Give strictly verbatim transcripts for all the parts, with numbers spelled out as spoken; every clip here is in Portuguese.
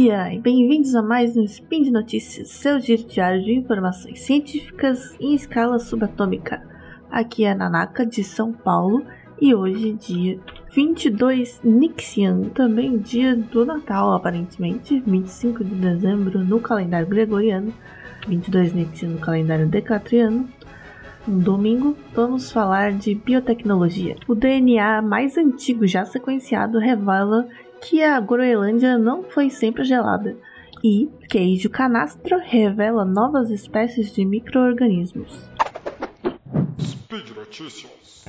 dia e bem-vindos a mais um Spin de Notícias, seu giro diário de informações científicas em escala subatômica. Aqui é a Nanaka de São Paulo e hoje dia vinte e dois Nixian, também dia do Natal aparentemente, vinte e cinco de dezembro no calendário gregoriano, vinte e dois Nixian no calendário decatriano. No domingo, vamos falar de biotecnologia. O D N A mais antigo já sequenciado revela que a Groenlândia não foi sempre gelada. E queijo canastro revela novas espécies de micro-organismos. Speed Notícias.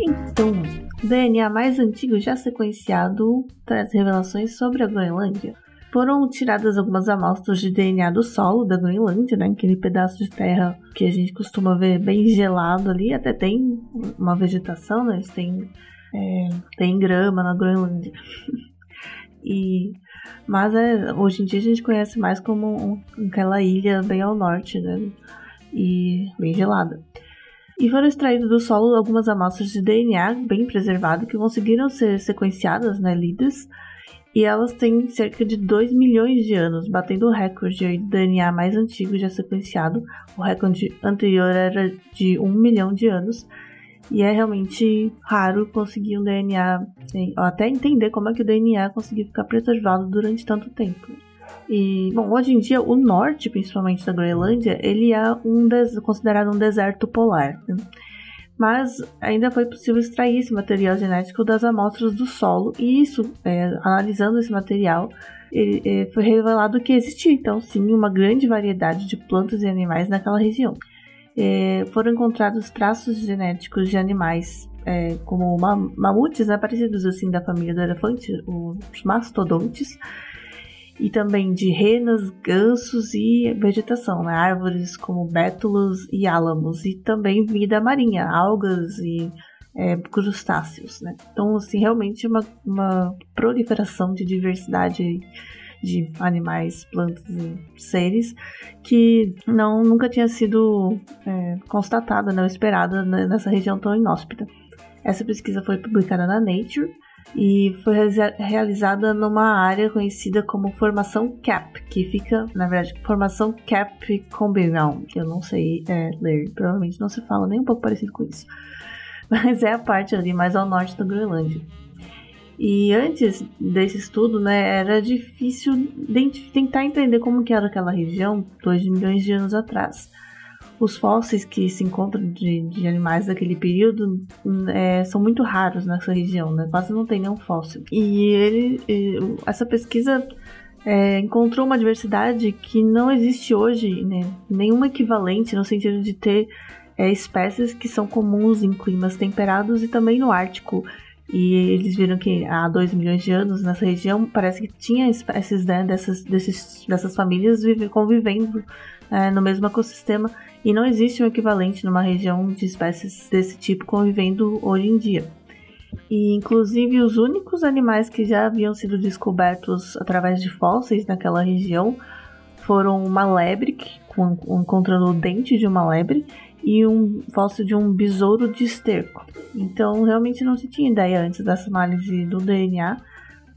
Então, o D N A mais antigo já sequenciado traz revelações sobre a Groenlândia. Foram tiradas algumas amostras de D N A do solo da Groenlândia, né? Aquele pedaço de terra que a gente costuma ver bem gelado ali, até tem uma vegetação, né? Eles têm, é, tem grama na Groenlândia. E, mas é, hoje em dia a gente conhece mais como aquela ilha bem ao norte, né? E bem gelada. E foram extraídos do solo algumas amostras de D N A bem preservado que conseguiram ser sequenciadas, né, lidas, e elas têm cerca de dois milhões de anos, batendo o recorde do D N A mais antigo já sequenciado. O recorde anterior era de um milhão de anos, e é realmente raro conseguir um D N A, assim, até entender como é que o D N A conseguiu ficar preservado durante tanto tempo. E, bom, hoje em dia o norte, principalmente da Groenlândia, ele é um des- considerado um deserto polar, né? Mas ainda foi possível extrair esse material genético das amostras do solo, e isso, é, analisando esse material, ele, é, foi revelado que existia, então sim, uma grande variedade de plantas e animais naquela região. É, foram encontrados traços genéticos de animais, é, como mam- mamutes, né, parecidos assim da família do elefante, os mastodontes, e também de renas, gansos e vegetação, né? Árvores como bétulos e álamos, e também vida marinha, algas e é, crustáceos, né? Então, assim, realmente uma, uma proliferação de diversidade de animais, plantas e seres que não, nunca tinha sido é, constatada, não esperada nessa região tão inóspita. Essa pesquisa foi publicada na Nature, e foi realizada numa área conhecida como Formação Cap, que fica, na verdade, Formação Cap Combinão, que eu não sei é, ler, provavelmente não se fala nem um pouco parecido com isso, mas é a parte ali mais ao norte da Groenlândia. E antes desse estudo, né, era difícil de tentar entender como que era aquela região dois milhões de anos atrás. Os fósseis que se encontram de, de animais daquele período é, são muito raros nessa região, né? Quase não tem nenhum fóssil. E ele, ele, essa pesquisa é, encontrou uma diversidade que não existe hoje, né? Nenhum equivalente no sentido de ter é, espécies que são comuns em climas temperados e também no Ártico. E eles viram que há dois milhões de anos nessa região parece que tinha espécies, né, dessas, desses, dessas famílias vive, convivendo é, no mesmo ecossistema. E não existe um equivalente numa região de espécies desse tipo convivendo hoje em dia. E, inclusive, os únicos animais que já haviam sido descobertos através de fósseis naquela região foram uma lebre, encontrando o dente de uma lebre, e um fóssil de um besouro de esterco. Então, realmente não se tinha ideia antes dessa análise do D N A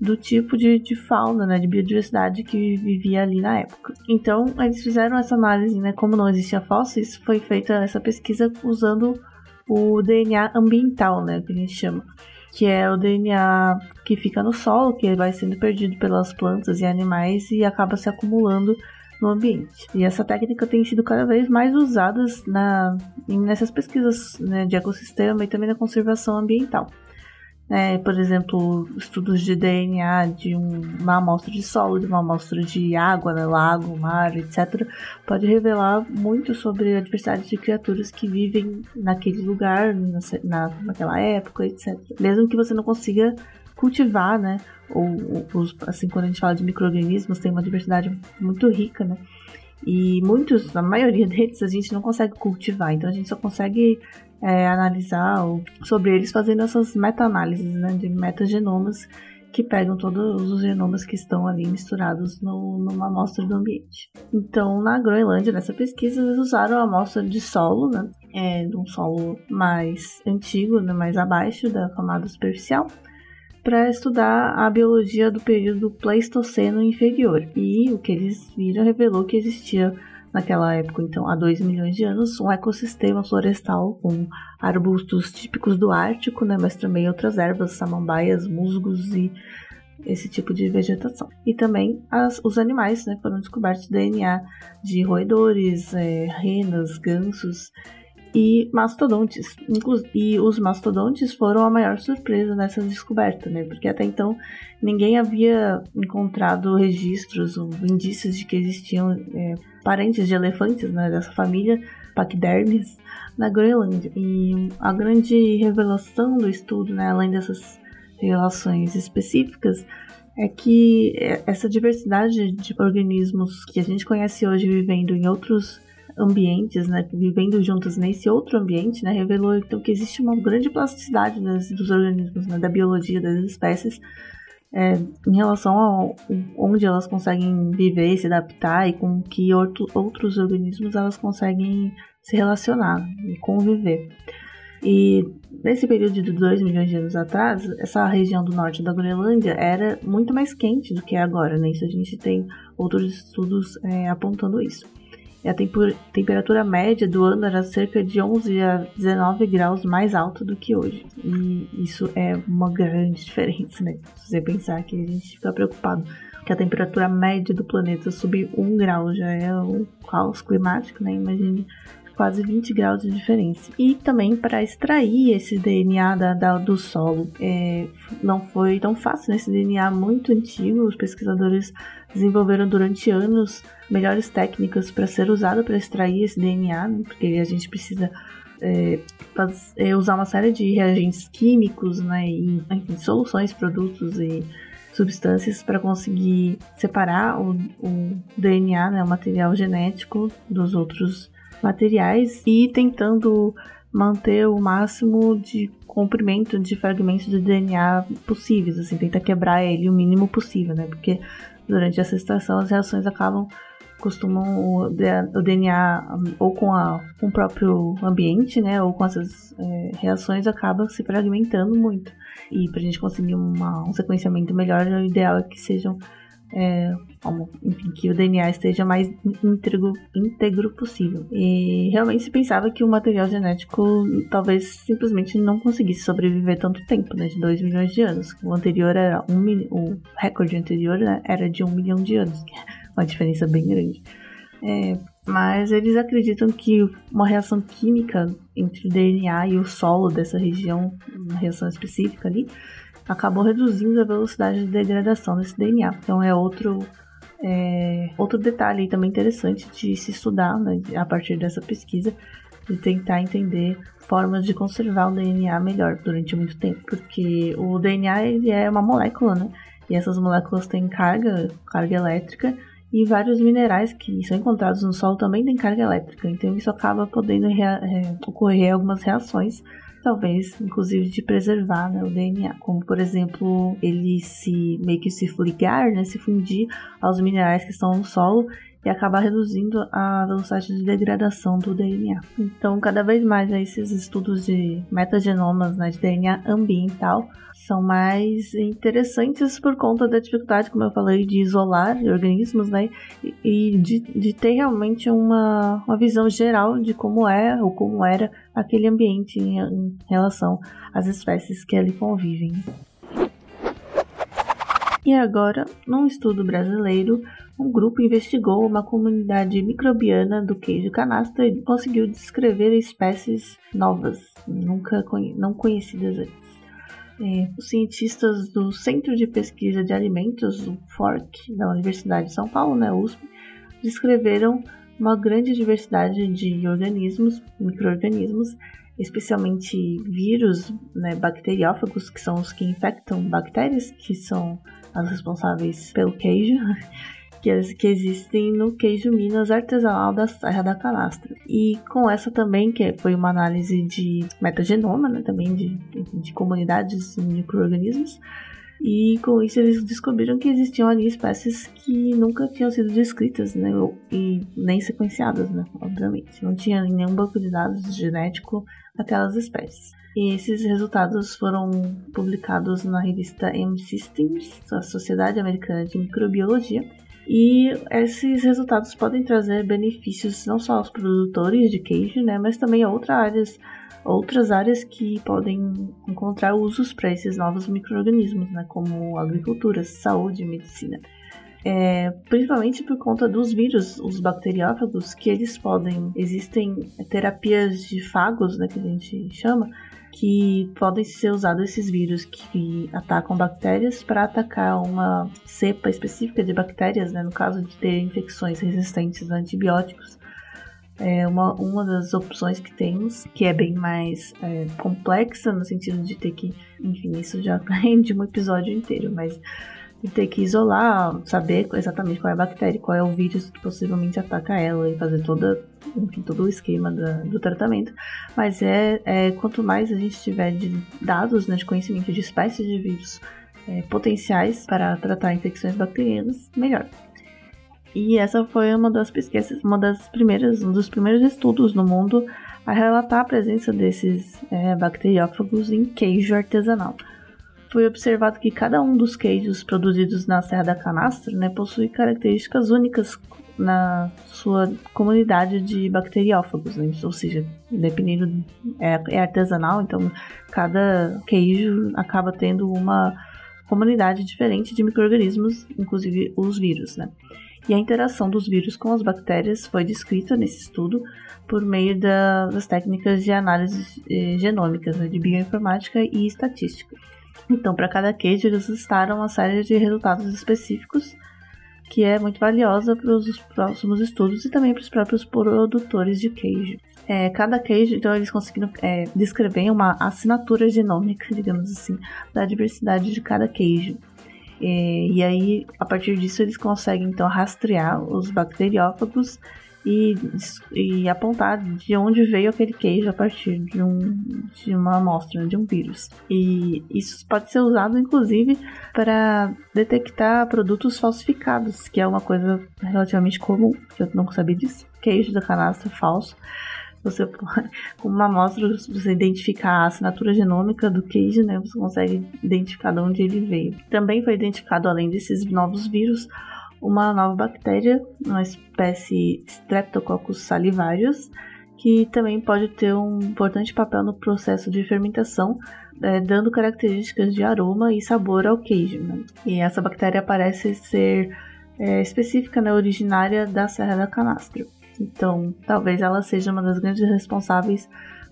do tipo de, de fauna, né, de biodiversidade que vivia ali na época. Então, eles fizeram essa análise, né, como não existia fósseis, foi feita essa pesquisa usando o D N A ambiental, né, que a gente chama, que é o D N A que fica no solo, que vai sendo perdido pelas plantas e animais e acaba se acumulando no ambiente. E essa técnica tem sido cada vez mais usada na, nessas pesquisas, né, de ecossistema e também na conservação ambiental. É, por exemplo, estudos de D N A de um, uma amostra de solo, de uma amostra de água, né, lago, mar, etcétera, pode revelar muito sobre a diversidade de criaturas que vivem naquele lugar, na, naquela época, etcétera. Mesmo que você não consiga cultivar, né, ou, ou assim, quando a gente fala de micro-organismos, tem uma diversidade muito rica, né? E muitos, a maioria deles, a gente não consegue cultivar, então a gente só consegue é, analisar sobre eles fazendo essas meta-análises, né, de metagenomas, que pegam todos os genomas que estão ali misturados no, numa amostra do ambiente. Então, na Groenlândia, nessa pesquisa, eles usaram a amostra de solo, né? É, de um solo mais antigo, né? Mais abaixo da camada superficial, para estudar a biologia do período Pleistoceno Inferior. E o que eles viram revelou que existia, naquela época, então, há dois milhões de anos, um ecossistema florestal com arbustos típicos do Ártico, né, mas também outras ervas, samambaias, musgos e esse tipo de vegetação. E também as, os animais, né, foram descobertos D N A de roedores, é, renas, gansos e mastodontes. Inclu- e os mastodontes foram a maior surpresa nessa descoberta, né? Porque até então ninguém havia encontrado registros ou indícios de que existiam é, parentes de elefantes, né, dessa família, paquidermes, na Groenlândia. E a grande revelação do estudo, né, além dessas relações específicas, é que essa diversidade de organismos que a gente conhece hoje vivendo em outros ambientes, né, vivendo juntos nesse outro ambiente, né, revelou então que existe uma grande plasticidade das, dos organismos, né, da biologia das espécies, é, em relação a onde elas conseguem viver, se adaptar e com que outro, outros organismos elas conseguem se relacionar e conviver. E nesse período de dois milhões de anos atrás, essa região do norte da Groenlândia era muito mais quente do que é agora, né? Isso a gente tem outros estudos é, apontando isso. A temperatura média do ano era cerca de onze a dezenove graus mais alta do que hoje. E isso é uma grande diferença, né? Se você pensar que a gente fica preocupado que a temperatura média do planeta subir um grau já é um caos climático, né? Imagine quase vinte graus de diferença. E também para extrair esse D N A da, da, do solo, é, não foi tão fácil, né? Esse D N A muito antigo, os pesquisadores desenvolveram durante anos melhores técnicas para ser usado para extrair esse D N A, né? Porque a gente precisa é, fazer, usar uma série de reagentes químicos, né? E enfim, soluções, produtos e substâncias para conseguir separar o, o D N A, né? O material genético dos outros materiais e tentando manter o máximo de comprimento de fragmentos de D N A possíveis, assim, tentar quebrar ele o mínimo possível, né? Porque durante essa extração as reações acabam, costumam o, o D N A ou com, a, com o próprio ambiente, né? Ou com essas é, reações acaba se fragmentando muito. E para a gente conseguir uma, um sequenciamento melhor, o ideal é que sejam É, enfim, que o D N A esteja mais íntegro, íntegro possível. E realmente se pensava que o material genético talvez simplesmente não conseguisse sobreviver tanto tempo, né, de dois milhões de anos. O anterior era um mil... o recorde anterior, né, era de um milhão de anos, uma diferença bem grande. É, mas eles acreditam que uma reação química entre o D N A e o solo dessa região, uma reação específica ali, acabou reduzindo a velocidade de degradação desse D N A. Então é outro, é, outro detalhe aí também interessante de se estudar, né, a partir dessa pesquisa, de tentar entender formas de conservar o D N A melhor durante muito tempo, porque o D N A ele é uma molécula, né? E essas moléculas têm carga, carga elétrica, e vários minerais que são encontrados no solo também têm carga elétrica, então isso acaba podendo rea- é, ocorrer algumas reações, talvez, inclusive, de preservar, né, o D N A. Como, por exemplo, ele se meio que se ligar, né, se fundir aos minerais que estão no solo e acabar reduzindo a velocidade de degradação do D N A. Então, cada vez mais, né, esses estudos de metagenomas, né, de D N A ambiental são mais interessantes por conta da dificuldade, como eu falei, de isolar organismos, né, e de, de ter realmente uma, uma visão geral de como é ou como era aquele ambiente em, em relação às espécies que ali convivem. E agora, num estudo brasileiro, um grupo investigou uma comunidade microbiana do queijo canastra e conseguiu descrever espécies novas, nunca conhe- não conhecidas antes. É, os cientistas do Centro de Pesquisa de Alimentos, o F O R C, da Universidade de São Paulo, né, U S P, descreveram uma grande diversidade de organismos, micro-organismos, especialmente vírus, né, bacteriófagos, que são os que infectam bactérias, que são as responsáveis pelo queijo, que, que existem no queijo Minas artesanal da Serra da Canastra. E com essa também, que foi uma análise de metagenoma, né, também de, de comunidades de micro-organismos, E com isso eles descobriram que existiam ali espécies que nunca tinham sido descritas, né, e nem sequenciadas, né, obviamente. Não tinha nenhum banco de dados genético daquelas espécies. E esses resultados foram publicados na revista mSystems, a Sociedade Americana de Microbiologia. E esses resultados podem trazer benefícios não só aos produtores de queijo, né, mas também a outras áreas, outras áreas que podem encontrar usos para esses novos micro-organismos, né, como agricultura, saúde e medicina. É, principalmente por conta dos vírus, os bacteriófagos, que eles podem... Existem terapias de fagos, né, que a gente chama, que podem ser usados esses vírus que atacam bactérias para atacar uma cepa específica de bactérias, né, no caso de ter infecções resistentes a antibióticos. É uma, uma das opções que temos, que é bem mais é, complexa, no sentido de ter que... Enfim, isso já rende um episódio inteiro, mas... E ter que isolar, saber exatamente qual é a bactéria, qual é o vírus que possivelmente ataca ela e fazer toda, enfim, todo o esquema da, do tratamento. Mas é, é quanto mais a gente tiver de dados, né, de conhecimento de espécies de vírus é, potenciais para tratar infecções bacterianas, melhor. E essa foi uma das pesquisas, uma das primeiras, um dos primeiros estudos no mundo a relatar a presença desses é, bacteriófagos em queijo artesanal. Foi observado que cada um dos queijos produzidos na Serra da Canastra, né, possui características únicas na sua comunidade de bacteriófagos, né? Ou seja, dependendo, é, é artesanal, então cada queijo acaba tendo uma comunidade diferente de micro-organismos, inclusive os vírus, né? E a interação dos vírus com as bactérias foi descrita nesse estudo por meio da, das técnicas de análise eh, genômicas, né, de bioinformática e estatística. Então, para cada queijo, eles listaram uma série de resultados específicos, que é muito valiosa para os próximos estudos e também para os próprios produtores de queijo. É, cada queijo, então, eles conseguiram é, descrever uma assinatura genômica, digamos assim, da diversidade de cada queijo. É, e aí, a partir disso, eles conseguem, então, rastrear os bacteriófagos e, e apontar de onde veio aquele queijo a partir de, um, de uma amostra, de um vírus. E isso pode ser usado, inclusive, para detectar produtos falsificados, que é uma coisa relativamente comum, que eu não sabia disso. Queijo da canastra falso. Você, com uma amostra, você identificar a assinatura genômica do queijo, né, você consegue identificar de onde ele veio. Também foi identificado, além desses novos vírus, uma nova bactéria, uma espécie Streptococcus salivarius, que também pode ter um importante papel no processo de fermentação, é, dando características de aroma e sabor ao queijo, né? E essa bactéria parece ser é, específica, né, originária da Serra da Canastra. Então, talvez ela seja uma das grandes responsáveis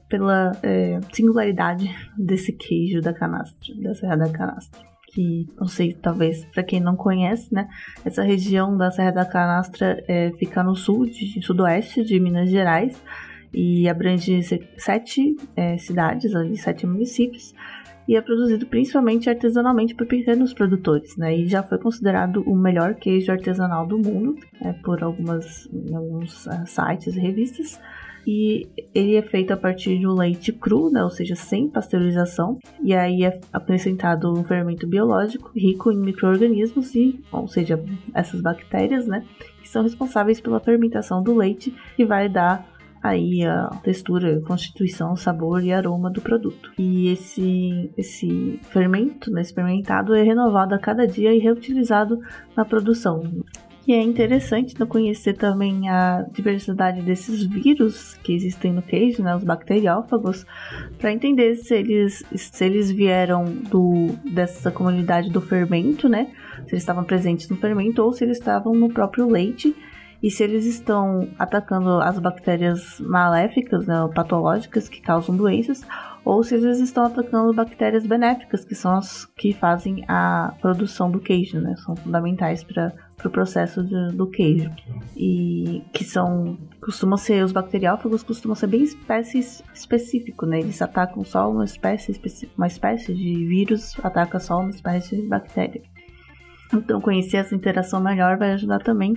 pela é, singularidade desse queijo da canastra, da Serra da Canastra. Que, não sei, talvez, para quem não conhece, né, essa região da Serra da Canastra é, fica no sul, de, sudoeste de Minas Gerais, e abrange sete é, cidades, ali, sete municípios, e é produzido principalmente artesanalmente por pequenos produtores, né, e já foi considerado o melhor queijo artesanal do mundo, né, por algumas, alguns uh, sites e revistas. E ele é feito a partir de um leite cru, né, ou seja, sem pasteurização, e aí é acrescentado um fermento biológico rico em micro-organismos, e, ou seja, essas bactérias, né, que são responsáveis pela fermentação do leite, que vai dar aí a textura, constituição, sabor e aroma do produto. E esse, esse fermento, né, esse fermentado, é renovado a cada dia e reutilizado na produção. E é interessante conhecer também a diversidade desses vírus que existem no queijo, né, os bacteriófagos, para entender se eles, se eles vieram do, dessa comunidade do fermento, né, se eles estavam presentes no fermento ou se eles estavam no próprio leite, e se eles estão atacando as bactérias maléficas, né, patológicas, que causam doenças, ou se eles estão atacando bactérias benéficas, que são as que fazem a produção do queijo, né, são fundamentais para o processo de, do queijo. E que são, costumam ser, os bacteriófagos costumam ser bem espécies específicas, né, eles atacam só uma espécie, uma espécie de vírus, ataca só uma espécie de bactéria. Então, conhecer essa interação melhor vai ajudar também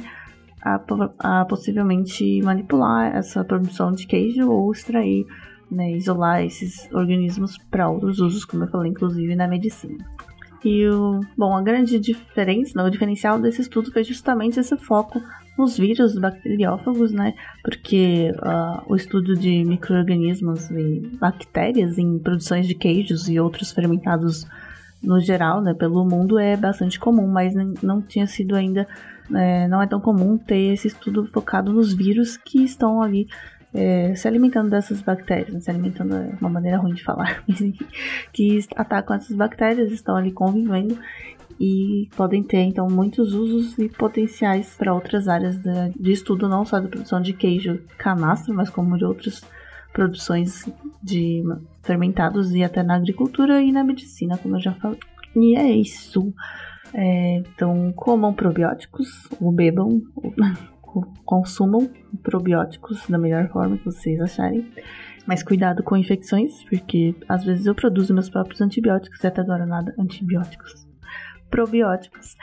A, a possivelmente manipular essa produção de queijo ou extrair, né, isolar esses organismos para outros usos, como eu falei, inclusive na medicina. E o, bom, a grande diferença, né, o diferencial desse estudo foi justamente esse foco nos vírus bacteriófagos, né? Porque uh, o estudo de micro-organismos e bactérias em produções de queijos e outros fermentados no geral, né, pelo mundo é bastante comum, mas não tinha sido ainda, é, não é tão comum ter esse estudo focado nos vírus que estão ali é, se alimentando dessas bactérias, né, se alimentando é uma maneira ruim de falar, mas que atacam essas bactérias, estão ali convivendo e podem ter, então, muitos usos e potenciais para outras áreas de, de estudo, não só da produção de queijo canastra, mas como de outros produções de fermentados e até na agricultura e na medicina, como eu já falei. E é isso. É, então, comam probióticos, ou bebam, ou consumam probióticos da melhor forma que vocês acharem. Mas cuidado com infecções, porque às vezes eu produzo meus próprios antibióticos e até agora nada. Antibióticos. Probióticos.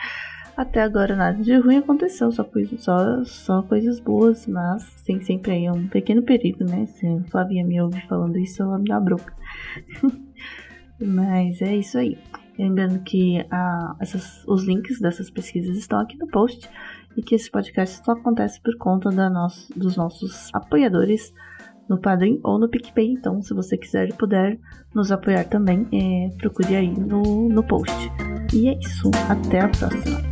Até agora nada de ruim aconteceu, só, coisa, só, só coisas boas, mas tem sempre aí um pequeno perigo, né? Se a Flavinha me ouve falando isso, ela me dá bronca. Mas é isso aí. Lembrando que a, essas, os links dessas pesquisas estão aqui no post e que esse podcast só acontece por conta da nosso, dos nossos apoiadores no Padrim ou no PicPay. Então, se você quiser e puder nos apoiar também, é, procure aí no, no post. E é isso. Até a próxima.